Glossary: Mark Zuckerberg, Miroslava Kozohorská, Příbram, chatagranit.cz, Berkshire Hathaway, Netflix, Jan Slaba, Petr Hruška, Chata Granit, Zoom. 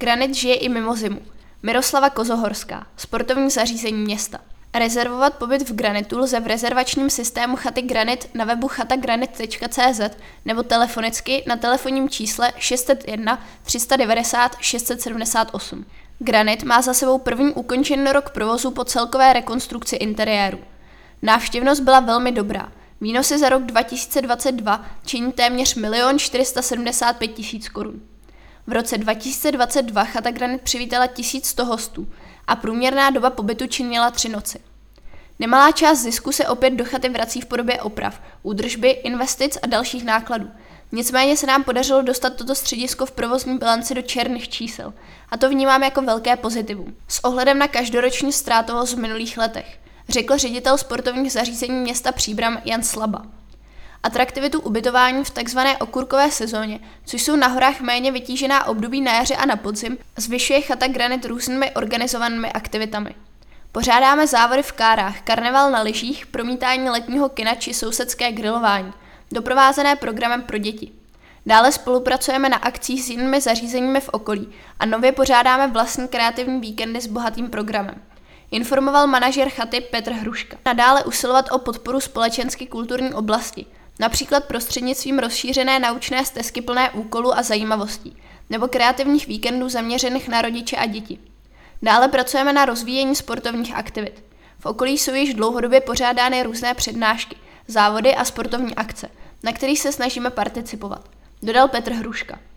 Granit žije i mimo zimu. Miroslava Kozohorská, sportovní zařízení města. Rezervovat pobyt v Granitu lze v rezervačním systému Chaty Granit na webu chatagranit.cz nebo telefonicky na telefonním čísle 601 390 678. Granit má za sebou první ukončený rok provozu po celkové rekonstrukci interiéru. Návštěvnost byla velmi dobrá. Výnosy za rok 2022 činí téměř 1 475 000 korun. V roce 2022 Chata Granit přivítala 1100 hostů a průměrná doba pobytu činila 3 noci. Nemalá část zisku se opět do chaty vrací v podobě oprav, údržby, investic a dalších nákladů. Nicméně se nám podařilo dostat toto středisko v provozní bilanci do černých čísel a to vnímám jako velké pozitivum. S ohledem na každoroční ztrátovost v minulých letech, řekl ředitel sportovních zařízení města Příbram Jan Slaba. Atraktivitu ubytování v tzv. Okurkové sezóně, což jsou na horách méně vytížená období na jaře a na podzim, zvyšuje Chata Granit různými organizovanými aktivitami. Pořádáme závody v kárách, karneval na lyžích, promítání letního kina či sousedské grilování, doprovázené programem pro děti. Dále spolupracujeme na akcích s jinými zařízeními v okolí a nově pořádáme vlastní kreativní víkendy s bohatým programem. Informoval manažer chaty Petr Hruška. Nadále usilovat o podporu společensky kulturní oblasti, například prostřednictvím rozšířené naučné stezky plné úkolů a zajímavostí, nebo kreativních víkendů zaměřených na rodiče a děti. Dále pracujeme na rozvíjení sportovních aktivit. V okolí jsou již dlouhodobě pořádány různé přednášky, závody a sportovní akce, na kterých se snažíme participovat, dodal Petr Hruška.